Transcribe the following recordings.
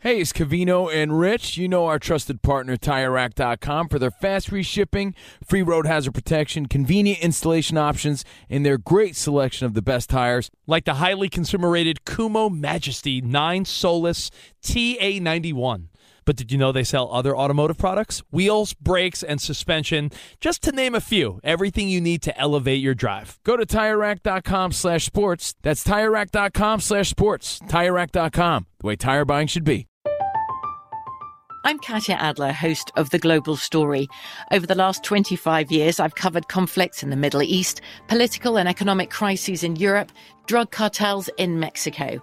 Hey, it's Covino and Rich. You know our trusted partner, TireRack.com, for their fast reshipping, free road hazard protection, convenient installation options, and their great selection of the best tires. Like the highly consumer-rated Kumho Majesty 9 Solus TA91. But did you know they sell other automotive products? Wheels, brakes, and suspension, just to name a few. Everything you need to elevate your drive. Go to TireRack.com/sports. That's TireRack.com/sports. TireRack.com, the way tire buying should be. I'm Katya Adler, host of The Global Story. Over the last 25 years, I've covered conflicts in the Middle East, political and economic crises in Europe, drug cartels in Mexico.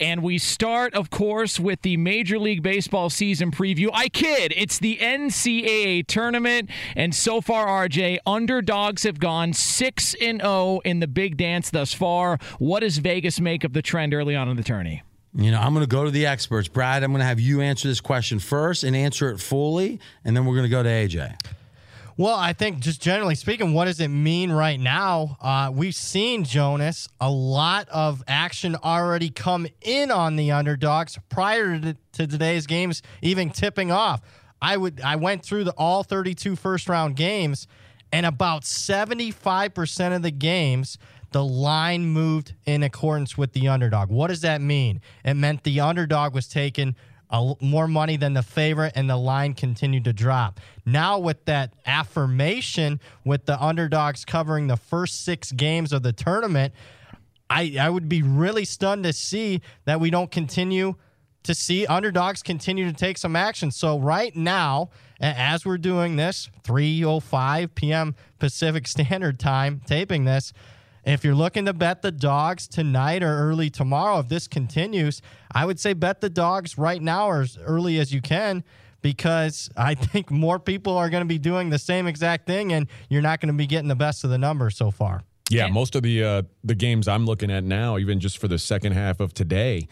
And we start, of course, with the Major League Baseball season preview. I kid, it's the NCAA tournament, and so far, RJ, underdogs have gone 6-0 in the big dance thus far. What does Vegas make of the trend early on in the tourney? You know, I'm going to go to the experts. Brad, I'm going to have you answer this question first and answer it fully, and then we're going to go to AJ. Well, I think just generally speaking, what does it mean right now? We've seen, Jonas, a lot of action already come in on the underdogs prior to today's games even tipping off. I went through all 32 first-round games, and about 75% of the games, the line moved in accordance with the underdog. What does that mean? It meant the underdog was taken more money than the favorite, and the line continued to drop. Now with that affirmation, with the underdogs covering the first 6 games of the tournament, I would be really stunned to see that we don't continue to see underdogs continue to take some action. So right now, as we're doing this, 3:05 p.m. Pacific Standard Time, taping this, if you're looking to bet the dogs tonight or early tomorrow, if this continues, I would say bet the dogs right now or as early as you can, because I think more people are going to be doing the same exact thing, and you're not going to be getting the best of the numbers so far. Yeah, most of the games I'm looking at now, even just for the second half of today,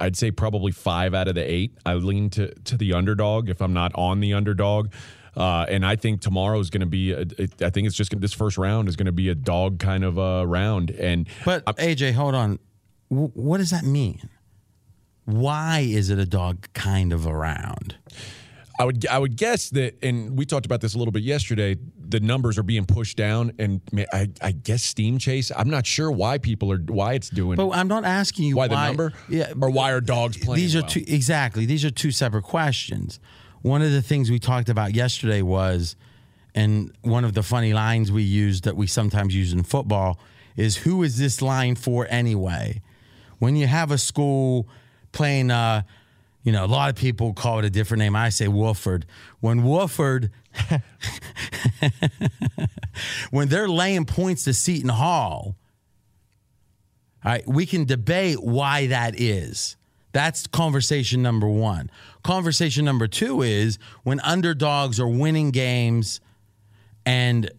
I'd say probably 5 out of the 8. I lean to the underdog if I'm not on the underdog. And I think tomorrow is going to be I think it's just this first round is going to be a dog kind of a round. But AJ, hold on. What does that mean? Why is it a dog kind of a round? I would guess that, and we talked about this a little bit yesterday, the numbers are being pushed down, and I guess steam chase. I'm not sure why why it's doing. But I'm not asking you why the number, or why are dogs playing? These are two exactly. These are two separate questions. One of the things we talked about yesterday was, and one of the funny lines we used that we sometimes use in football is, who is this line for anyway? When you have a school playing, a lot of people call it a different name. I say Wofford. When Wofford, when they're laying points to Seton Hall, all right, we can debate why that is. That's conversation number one. Conversation number two is when underdogs are winning games and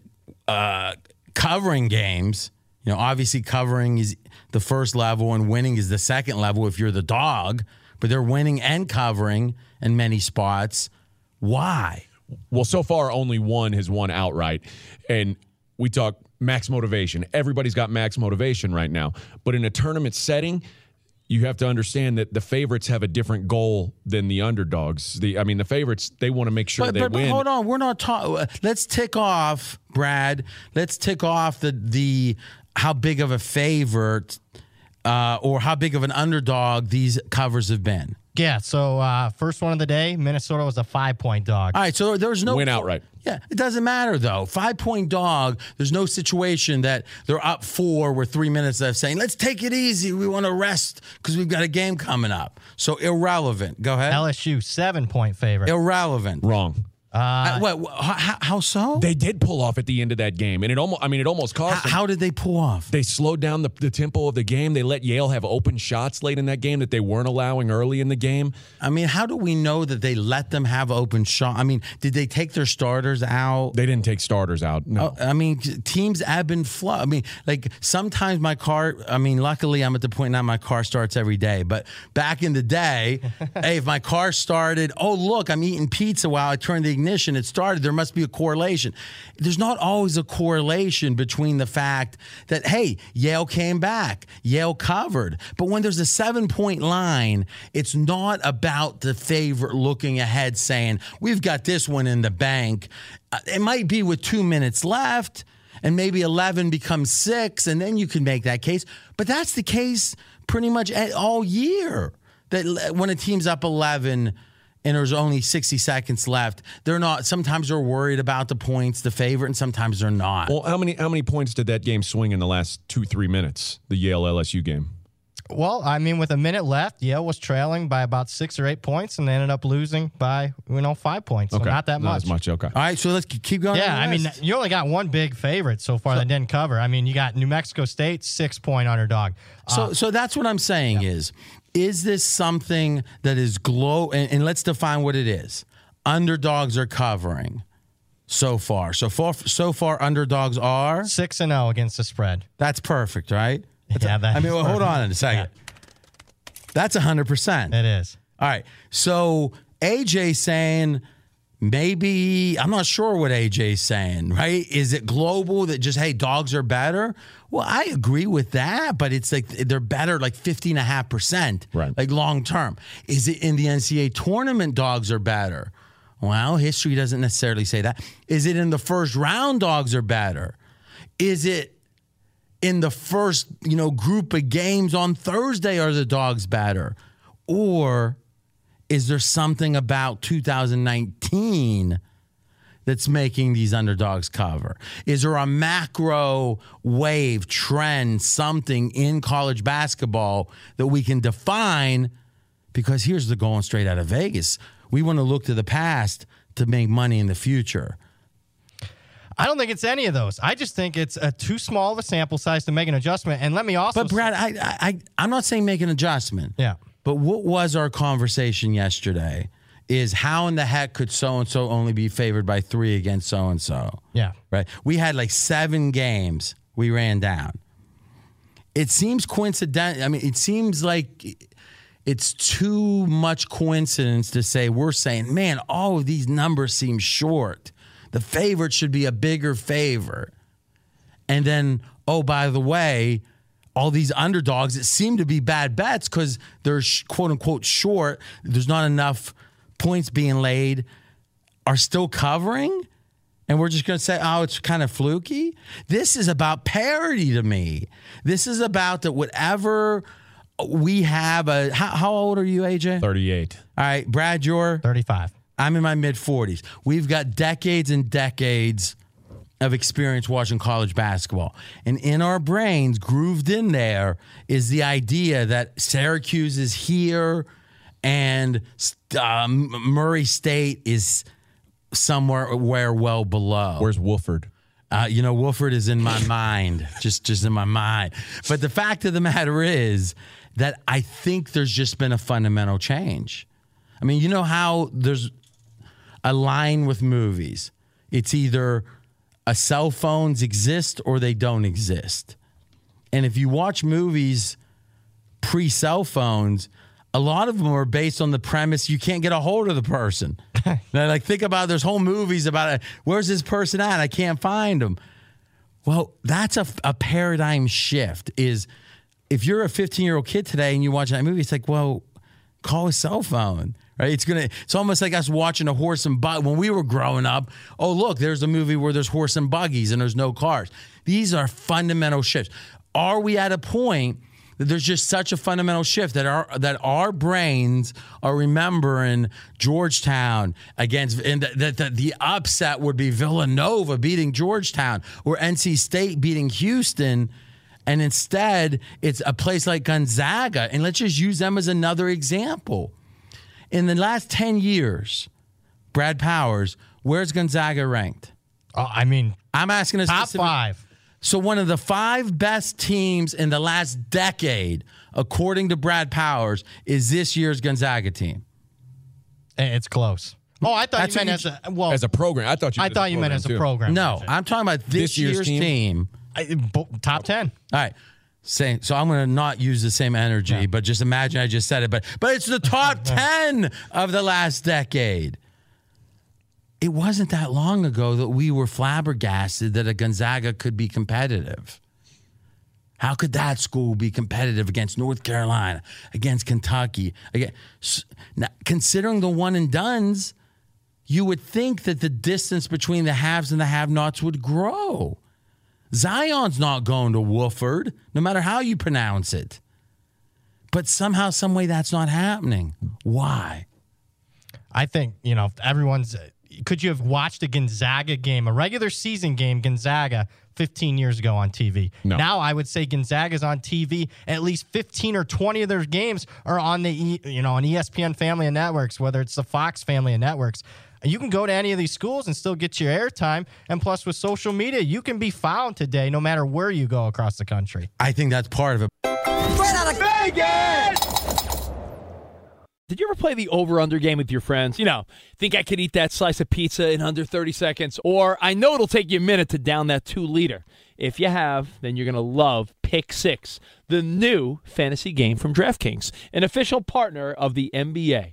covering games, you know, obviously covering is the first level and winning is the second level if you're the dog, but they're winning and covering in many spots. Why? Well, so far only one has won outright. And we talk max motivation. Everybody's got max motivation right now. But in a tournament setting, you have to understand that the favorites have a different goal than the underdogs. The favorites, they want to make sure they win. But hold on, we're not talking. Let's tick off, Brad. Let's tick off the how big of a favorite or how big of an underdog these covers have been. Yeah, so first one of the day, Minnesota was a 5-point dog. All right, so there's no win outright. Yeah, it doesn't matter, though. 5-point dog, there's no situation that they're up 4 with 3 minutes left saying, let's take it easy. We want to rest because we've got a game coming up. So irrelevant. Go ahead. LSU, 7-point favorite. Irrelevant. Wrong. What? How so? They did pull off at the end of that game, and it almost cost them. How did they pull off? They slowed down the tempo of the game. They let Yale have open shots late in that game that they weren't allowing early in the game. I mean, how do we know that they let them have open shot? I mean, did they take their starters out? They didn't take starters out. No. I mean, teams have been flooded. I mean, like sometimes my car. I mean, luckily I'm at the point now my car starts every day. But back in the day, hey, if my car started, oh look, I'm eating pizza while I turn the ignition, it started, there must be a correlation. There's not always a correlation between the fact that, hey, Yale came back, Yale covered. But when there's a 7-point line, it's not about the favorite looking ahead saying, we've got this one in the bank. It might be with 2 minutes left and maybe 11 becomes 6, and then you can make that case. But that's the case pretty much all year, that when a team's up 11, and there's only 60 seconds left, they're not. Sometimes they're worried about the points, the favorite, and sometimes they're not. Well, how many points did that game swing in the last 2-3 minutes? The Yale LSU game. Well, I mean, with a minute left, Yale was trailing by about 6 or 8 points, and they ended up losing by 5 points. Okay. So not that much. Not as much. Okay. All right, so let's keep going. Yeah, I mean, you only got one big favorite so far that didn't cover. I mean, you got New Mexico State 6-point underdog. So that's what I'm saying Is this something that is and let's define what it is. Underdogs are covering so far. So far underdogs are 6-0 against the spread. That's perfect, right? Hold on a second. Yeah. That's 100%. It is. All right. So AJ saying maybe, I'm not sure what AJ's saying, right? Is it global that just, hey, dogs are better? Well, I agree with that, but it's like they're better like 50.5%, right? Like long term. Is it in the NCAA tournament dogs are better? Well, history doesn't necessarily say that. Is it in the first round dogs are better? Is it in the first, group of games on Thursday are the dogs better? Or is there something about 2019 that's making these underdogs cover? Is there a macro wave, trend, something in college basketball that we can define? Because here's the going straight out of Vegas. We want to look to the past to make money in the future. I don't think it's any of those. I just think it's too small of a sample size to make an adjustment. And let me also... But Brad, I'm not saying make an adjustment. Yeah. But what was our conversation yesterday is how in the heck could so-and-so only be favored by 3 against so-and-so? Yeah. Right? We had like 7 games we ran down. It seems coincidental. I mean, it seems like it's too much coincidence to say we're saying, man, all of these numbers seem short. The favorite should be a bigger favorite. And then, oh, by the way, all these underdogs that seem to be bad bets because they're quote-unquote short, there's not enough points being laid, are still covering, and we're just going to say, oh, it's kind of fluky? This is about parity to me. This is about that whatever we have a... How old are you, AJ? 38. All right, Brad, you're... 35. I'm in my mid-40s. We've got decades and decades of experience watching college basketball. And in our brains, grooved in there, is the idea that Syracuse is here and Murray State is somewhere well below. Where's Wofford? Wofford is in my mind, just in my mind. But the fact of the matter is that I think there's just been a fundamental change. I mean, you know how there's a line with movies. It's either... cell phones exist or they don't exist. And if you watch movies pre-cell phones, a lot of them are based on the premise you can't get a hold of the person. Think about there's whole movies about where's this person at? I can't find him. Well, that's a paradigm shift. Is if you're a 15-year-old kid today and you watch that movie, it's like, well, call a cell phone, right? It's almost like us watching a horse and buggy. When we were growing up, oh, look, there's a movie where there's horse and buggies and there's no cars. These are fundamental shifts. Are we at a point that there's just such a fundamental shift that our brains are remembering Georgetown against, and that the upset would be Villanova beating Georgetown or NC State beating Houston? And instead, it's a place like Gonzaga. And let's just use them as another example. In the last 10 years, Brad Powers, where's Gonzaga ranked? I mean, I'm asking a top five. So one of the five best teams in the last decade, according to Brad Powers, is this year's Gonzaga team. It's close. Oh, I thought you meant as a program. I thought you meant as a program. No, I'm talking about this year's team. Top 10. All right. Same. So I'm going to not use the same energy, but just imagine I just said it. But it's the top 10 of the last decade. It wasn't that long ago that we were flabbergasted that a Gonzaga could be competitive. How could that school be competitive against North Carolina, against Kentucky? Now, considering the one and dones, you would think that the distance between the haves and the have-nots would grow. Zion's not going to Wofford, no matter how you pronounce it. But somehow, some way, that's not happening. Why? I think, everyone's... Could you have watched a Gonzaga game, a regular season game, Gonzaga, 15 years ago on TV? No. Now I would say Gonzaga's on TV. At least 15 or 20 of their games are on the, on ESPN family of networks, whether it's the Fox family of networks. You can go to any of these schools and still get your airtime. And plus, with social media, you can be found today no matter where you go across the country. I think that's part of it. Straight out of Vegas! Did you ever play the over-under game with your friends? Think I could eat that slice of pizza in under 30 seconds? Or I know it'll take you a minute to down that 2-liter. If you have, then you're going to love Pick 6, the new fantasy game from DraftKings, an official partner of the NBA.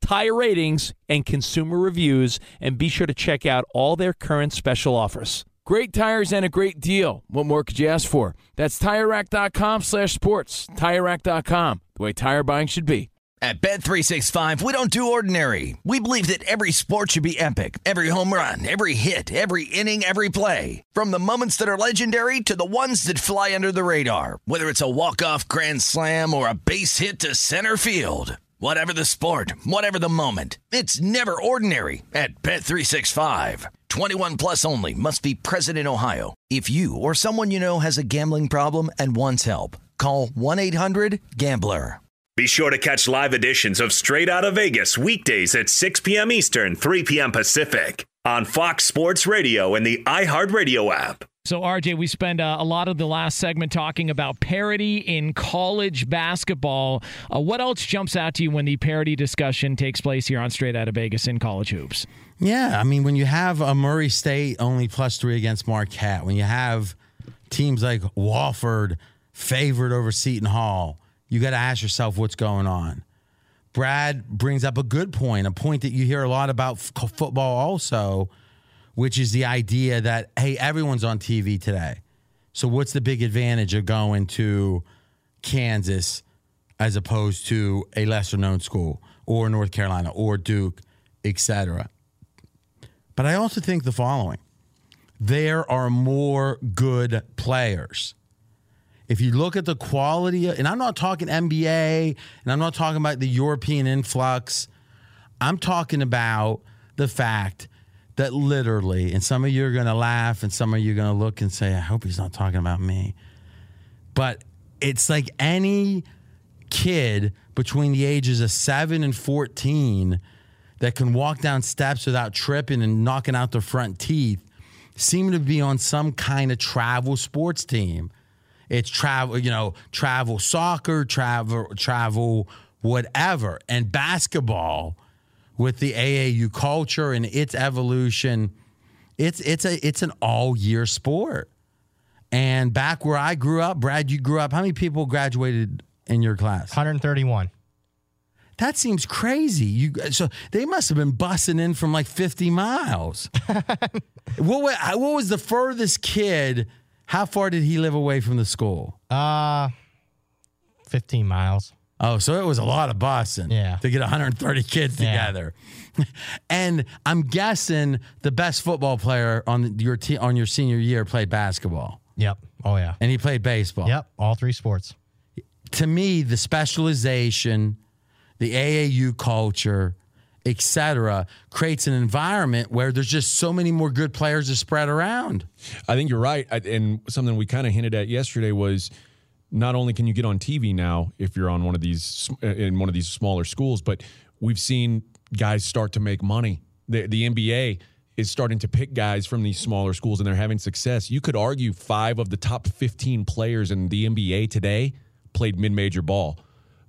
tire ratings, and consumer reviews, and be sure to check out all their current special offers. Great tires and a great deal. What more could you ask for? That's TireRack.com/sports. TireRack.com, the way tire buying should be. At Bet365, we don't do ordinary. We believe that every sport should be epic. Every home run, every hit, every inning, every play. From the moments that are legendary to the ones that fly under the radar. Whether it's a walk-off grand slam or a base hit to center field. Whatever the sport, whatever the moment. It's never ordinary at Bet365. 21 plus only. Must be present in Ohio. If you or someone you know has a gambling problem and wants help, call 1-800-GAMBLER. Be sure to catch live editions of Straight Outta Vegas weekdays at 6 p.m. Eastern, 3 p.m. Pacific on Fox Sports Radio and the iHeartRadio app. So, RJ, we spent a lot of the last segment talking about parity in college basketball. What else jumps out to you when the parity discussion takes place here on Straight Outta Vegas in college hoops? Yeah, I mean, when you have a Murray State only +3 against Marquette, when you have teams like Wofford favored over Seton Hall, you got to ask yourself what's going on. Brad brings up a point that you hear a lot about football also, which is the idea that, hey, everyone's on TV today. So what's the big advantage of going to Kansas as opposed to a lesser-known school or North Carolina or Duke, etc.? But I also think the following. There are more good players. If you look at the quality, and I'm not talking NBA, and I'm not talking about the European influx. I'm talking about the fact that literally, and some of you are going to laugh, and some of you are going to look and say, I hope he's not talking about me. But it's like any kid between the ages of 7 and 14 that can walk down steps without tripping and knocking out their front teeth seem to be on some kind of travel sports team. It's travel, you know, travel soccer, travel whatever. And basketball, with the AAU culture and its evolution, it's an all-year sport. And back where I grew up, Brad, you grew up, how many people graduated in your class? 131. That seems crazy. So they must have been bussing in from like 50 miles. What was the furthest kid? How far did he live away from the school? 15 miles. Oh, so it was a lot of busing to get 130 kids together. And I'm guessing the best football player on your team on your senior year played basketball. Yep. Oh, yeah. And he played baseball. Yep. All three sports. To me, the specialization, the AAU culture, et cetera, creates an environment where there's just so many more good players to spread around. I think you're right. And something we kind of hinted at yesterday was not only can you get on TV now if you're on one of these smaller schools, but we've seen guys start to make money. The NBA is starting to pick guys from these smaller schools, and they're having success. You could argue 5 of the top 15 players in the NBA today played mid-major ball.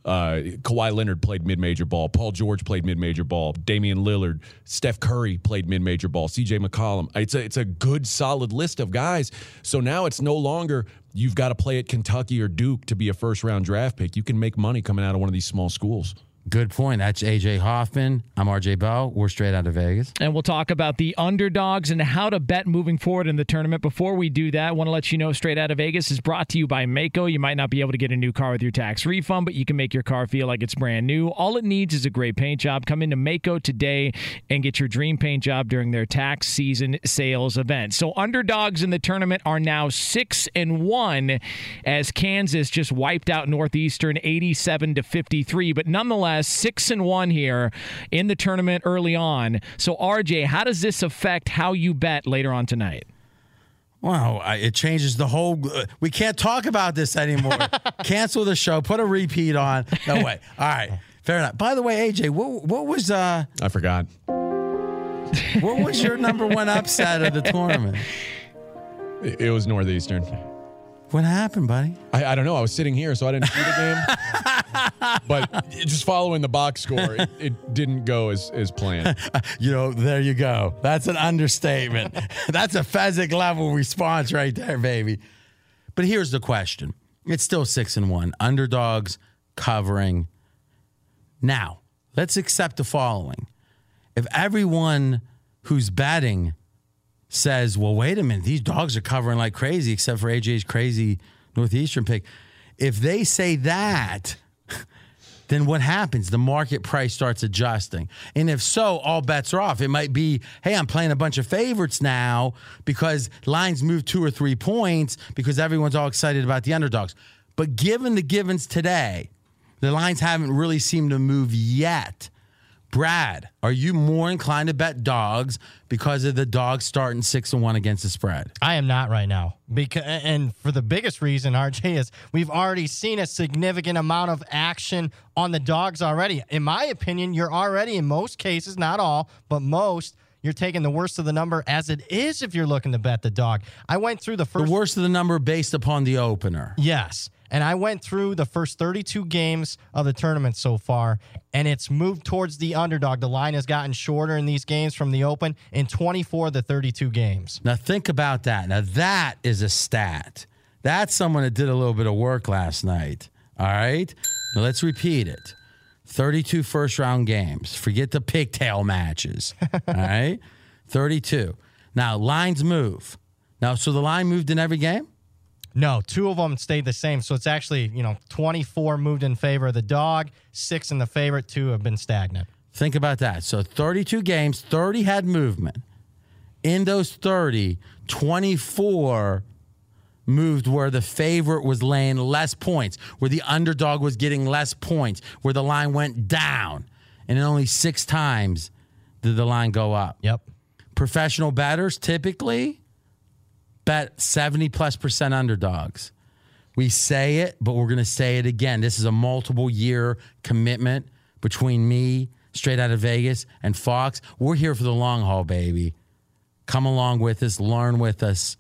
Kawhi Leonard played mid-major ball. Paul George played mid-major ball. Damian Lillard, Steph Curry played mid-major ball. CJ McCollum. It's a good, solid list of guys. So now it's no longer you've got to play at Kentucky or Duke to be a first-round draft pick. You can make money coming out of one of these small schools. Good point. That's A.J. Hoffman. I'm R.J. Bell. We're Straight Out of Vegas. And we'll talk about the underdogs and how to bet moving forward in the tournament. Before we do that, I want to let you know Straight Out of Vegas is brought to you by Mako. You might not be able to get a new car with your tax refund, but you can make your car feel like it's brand new. All it needs is a great paint job. Come into Mako today and get your dream paint job during their tax season sales event. So underdogs in the tournament are now 6-1 as Kansas just wiped out Northeastern 87-53. But nonetheless, 6-1 here in the tournament early on. So, RJ, how does this affect how you bet later on tonight? Wow, it changes the whole. We can't talk about this anymore. Cancel the show. Put a repeat on. No way. All right, fair enough. By the way, AJ, what was? I forgot. What was your number one upset of the tournament? It was Northeastern. What happened, buddy? I don't know. I was sitting here, so I didn't see the game. But just following the box score, it didn't go as planned. There you go. That's an understatement. That's a Fezzik level response right there, baby. But here's the question. It's still 6-1. Underdogs covering. Now, let's accept the following. If everyone who's betting says, well, wait a minute, these dogs are covering like crazy, except for AJ's crazy Northeastern pick. If they say that, then what happens? The market price starts adjusting. And if so, all bets are off. It might be, hey, I'm playing a bunch of favorites now because lines move 2 or 3 points because everyone's all excited about the underdogs. But given the givens today, the lines haven't really seemed to move yet. Brad, are you more inclined to bet dogs because of the dogs starting 6-1 against the spread? I am not right now. And for the biggest reason, RJ, is we've already seen a significant amount of action on the dogs already. In my opinion, you're already, in most cases, not all, but most, you're taking the worst of the number as it is if you're looking to bet the dog. I went through the worst of the number based upon the opener. Yes. And I went through the first 32 games of the tournament so far, and it's moved towards the underdog. The line has gotten shorter in these games from the open in 24 of the 32 games. Now, think about that. Now, that is a stat. That's someone that did a little bit of work last night. All right? Now, let's repeat it. 32 first-round games. Forget the pigtail matches. All right? 32. Now, lines move. Now, so the line moved in every game? No, 2 of them stayed the same. So it's actually, 24 moved in favor of the dog, 6 in the favorite, 2 have been stagnant. Think about that. So 32 games, 30 had movement. In those 30, 24 moved where the favorite was laying less points, where the underdog was getting less points, where the line went down. And only 6 times did the line go up. Yep. Professional bettors typically bet 70+% underdogs. We say it, but we're going to say it again. This is a multiple-year commitment between me, Straight Outta Vegas, and Fox. We're here for the long haul, baby. Come along with us. Learn with us.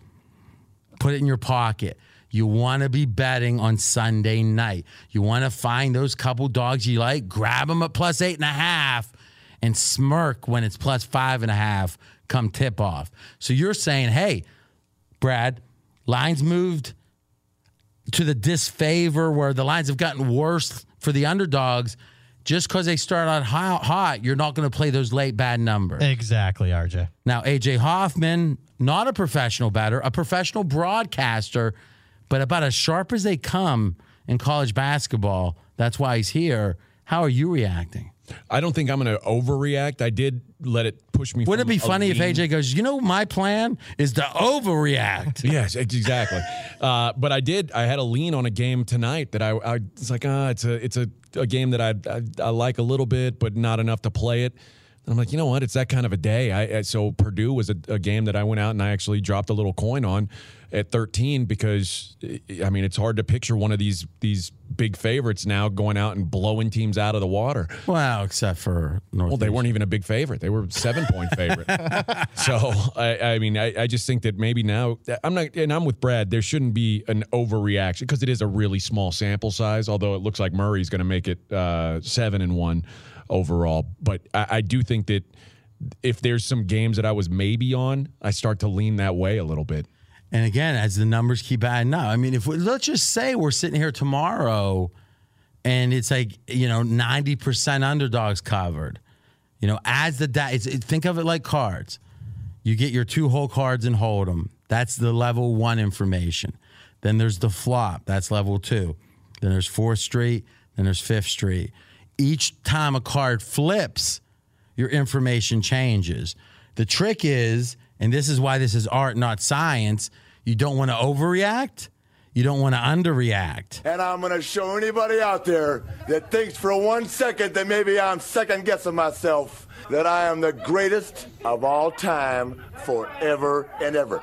Put it in your pocket. You want to be betting on Sunday night. You want to find those couple dogs you like, grab them at +8.5, and smirk when it's +5.5 come tip-off. So you're saying, hey, Brad, lines moved to the disfavor where the lines have gotten worse for the underdogs. Just because they start out hot, you're not going to play those late bad numbers. Exactly, RJ. Now, A.J. Hoffman, not a professional batter, a professional broadcaster, but about as sharp as they come in college basketball. That's why he's here. How are you reacting? I don't think I'm going to overreact. I did let it push me. Wouldn't it be funny if AJ goes, my plan is to overreact? Yes, exactly. But I had a lean on a game tonight that I was like, it's a game that I like a little bit, but not enough to play it. And I'm like, you know what? It's that kind of a day. So Purdue was a game that I went out and I actually dropped a little coin on at 13 because, it's hard to picture one of these big favorites now going out and blowing teams out of the water. Well, except for Northeast. Well, they weren't even a big favorite. They were 7-point favorite. So, I just think that maybe now I'm with Brad. There shouldn't be an overreaction because it is a really small sample size, although it looks like Murray's going to make it 7-1 overall. But I do think that if there's some games that I was maybe on, I start to lean that way a little bit. And again, as the numbers keep adding up, let's just say we're sitting here tomorrow and it's 90% underdogs covered. Think of it like cards. You get your 2 whole cards and hold them. That's the level 1 information. Then there's the flop. That's level 2. Then there's 4th Street. Then there's 5th Street. Each time a card flips, your information changes. The trick is, and this is why this is art, not science, you don't want to overreact. You don't want to underreact. And I'm going to show anybody out there that thinks for one second that maybe I'm second-guessing myself that I am the greatest of all time forever and ever.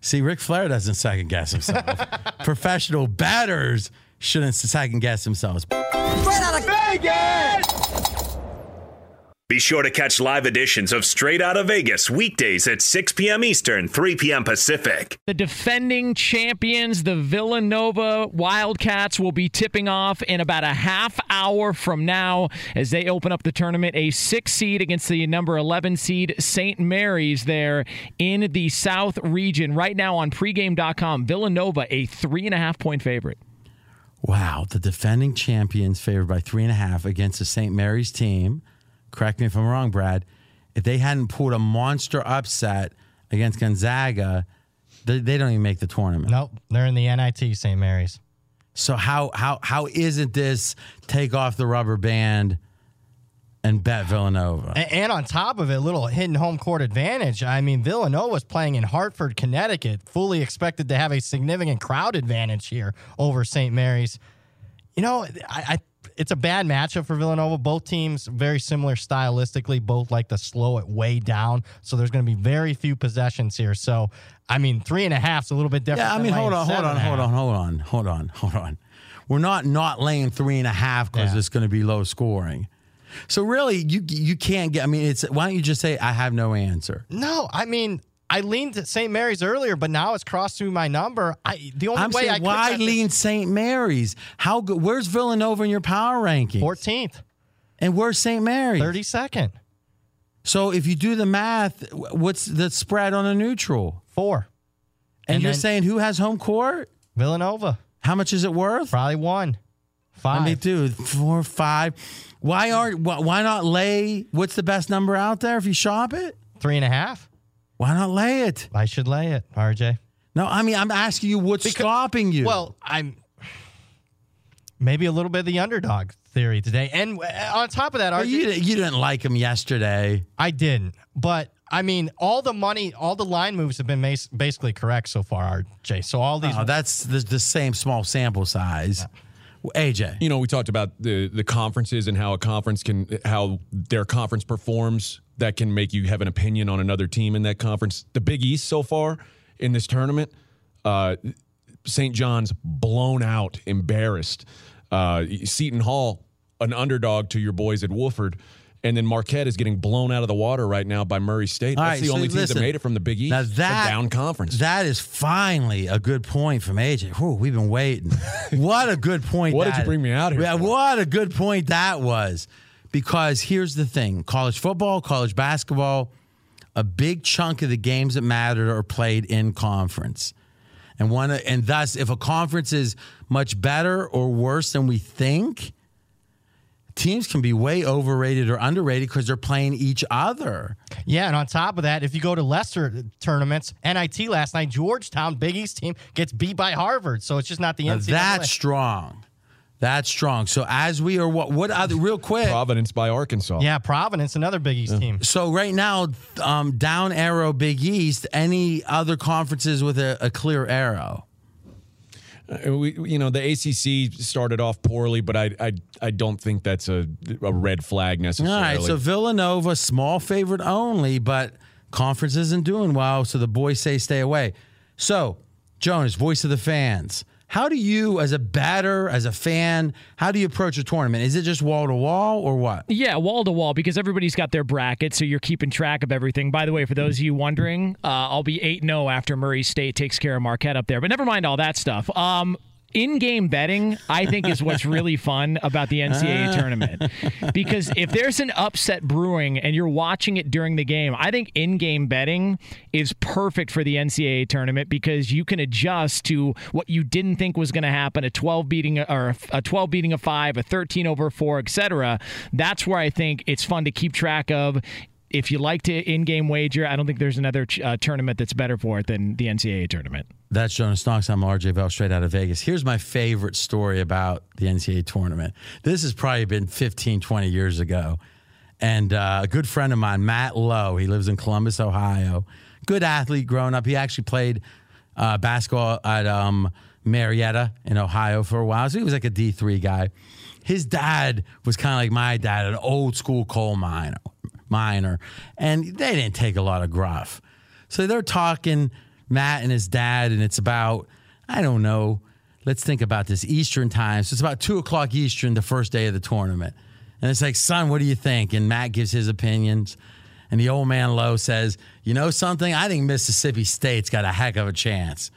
See, Ric Flair doesn't second-guess himself. Professional batters shouldn't second-guess themselves. Straight Outta Vegas! Be sure to catch live editions of Straight Outta Vegas weekdays at 6 p.m. Eastern, 3 p.m. Pacific. The defending champions, the Villanova Wildcats, will be tipping off in about a half hour from now as they open up the tournament, a 6 seed against the number 11 seed St. Mary's there in the South region. Right now on pregame.com, Villanova a 3.5-point favorite. Wow, the defending champions favored by 3.5 against the St. Mary's team. Correct me if I'm wrong, Brad. If they hadn't pulled a monster upset against Gonzaga, they don't even make the tournament. Nope, they're in the NIT, St. Mary's. So how isn't this take off the rubber band and bet Villanova? And on top of it, little hidden home court advantage. I mean, Villanova's playing in Hartford, Connecticut, fully expected to have a significant crowd advantage here over St. Mary's. You know, it's a bad matchup for Villanova. Both teams very similar stylistically, both like to slow it way down. So there's going to be very few possessions here. So, I mean, 3.5's a little bit different. Yeah, I mean, hold on. We're not laying 3.5 because it's going to be low scoring. So really, you can't get. I mean, it's why don't you just say I have no answer? No, I mean. I leaned to St. Mary's earlier, but now it's crossed through my number. Why lean St. Mary's? How good? Where's Villanova in your power ranking? 14th. And where's St. Mary's? 32nd. So if you do the math, what's the spread on a neutral? 4. And you're saying who has home court? Villanova. How much is it worth? Probably 1.5. I mean, dude, 4, 5. Why not lay? What's the best number out there if you shop it? 3.5. Why not lay it? I should lay it, RJ. No, I mean, I'm asking you what's stopping you. Well, I'm maybe a little bit of the underdog theory today. And on top of that, RJ. You didn't like him yesterday. I didn't. But, I mean, all the line moves have been basically correct so far, RJ. So all these. Oh, that's the same small sample size. Yeah. AJ. You know, we talked about the conferences and how their conference performs that can make you have an opinion on another team in that conference. The Big East so far in this tournament, St. John's blown out, embarrassed. Seton Hall, an underdog to your boys at Wofford. And then Marquette is getting blown out of the water right now by Murray State. That's the only team that made it from the Big East. Now a down conference. That is finally a good point from AJ. Whew, we've been waiting. What a good point. What did you bring me out here? Yeah, what a good point that was. Because here's the thing. College football, college basketball, a big chunk of the games that matter are played in conference. And thus, if a conference is much better or worse than we think, teams can be way overrated or underrated because they're playing each other. Yeah, and on top of that, if you go to lesser tournaments, NIT last night, Georgetown, Big East team, gets beat by Harvard, so it's just not the NCAA. That's strong. That's strong. So as we are, what other, real quick. Providence by Arkansas. Yeah, Providence, another Big East team. So right now, down arrow Big East, any other conferences with a clear arrow? The ACC started off poorly, but I don't think that's a red flag necessarily. All right, so Villanova, small favorite only, but conference isn't doing well, so the boys say stay away. So, Jonas, voice of the fans, how do you, as a batter, as a fan, how do you approach a tournament? Is it just wall-to-wall or what? Yeah, wall-to-wall, because everybody's got their bracket, so you're keeping track of everything. By the way, for those of you wondering, I'll be 8-0 after Murray State takes care of Marquette up there. But never mind all that stuff. In-game betting, I think, is what's really fun about the NCAA tournament. Because if there's an upset brewing and you're watching it during the game, I think in-game betting is perfect for the NCAA tournament because you can adjust to what you didn't think was going to happen, a 12 beating a 5, a 13 over a 4, etc. That's where I think it's fun to keep track of. If you like to in-game wager, I don't think there's another tournament that's better for it than the NCAA tournament. That's Jonas Knox. I'm RJ Bell, Straight Out of Vegas. Here's my favorite story about the NCAA tournament. This has probably been 15, 20 years ago. And a good friend of mine, Matt Lowe, he lives in Columbus, Ohio. Good athlete growing up. He actually played basketball at Marietta in Ohio for a while. So he was like a D3 guy. His dad was kind of like my dad, an old-school coal miner, and they didn't take a lot of gruff. So they're talking, Matt and his dad, and it's about, I don't know, let's think about this, Eastern time. So it's about 2:00 Eastern, the first day of the tournament. And it's like, son, what do you think? And Matt gives his opinions. And the old man Lowe says, you know something? I think Mississippi State's got a heck of a chance.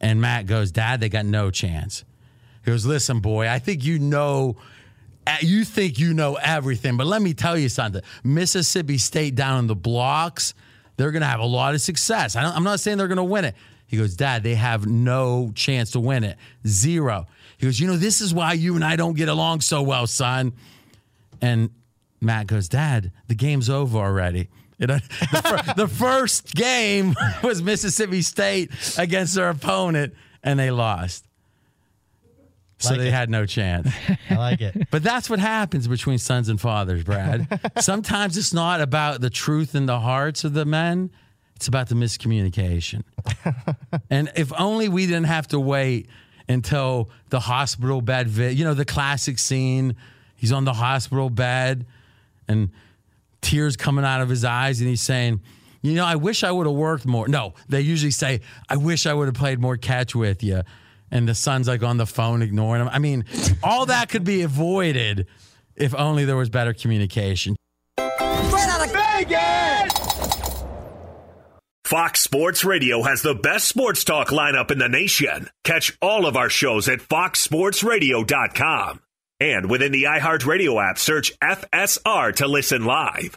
And Matt goes, Dad, they got no chance. He goes, listen, boy, I think you know everything. But let me tell you something. Mississippi State down in the blocks, they're going to have a lot of success. I'm not saying they're going to win it. He goes, Dad, they have no chance to win it. Zero. He goes, you know, this is why you and I don't get along so well, son. And Matt goes, Dad, the game's over already. The first game was Mississippi State against their opponent, and they lost. So they had no chance. I like it. But that's what happens between sons and fathers, Brad. Sometimes it's not about the truth in the hearts of the men. It's about the miscommunication. And if only we didn't have to wait until the hospital bed, the classic scene. He's on the hospital bed and tears coming out of his eyes. And he's saying, you know, I wish I would have worked more. No, they usually say, I wish I would have played more catch with you. And the son's like on the phone ignoring him. I mean, all that could be avoided if only there was better communication. Straight out of Vegas! Fox Sports Radio has the best sports talk lineup in the nation. Catch all of our shows at foxsportsradio.com. And within the iHeartRadio app, search FSR to listen live.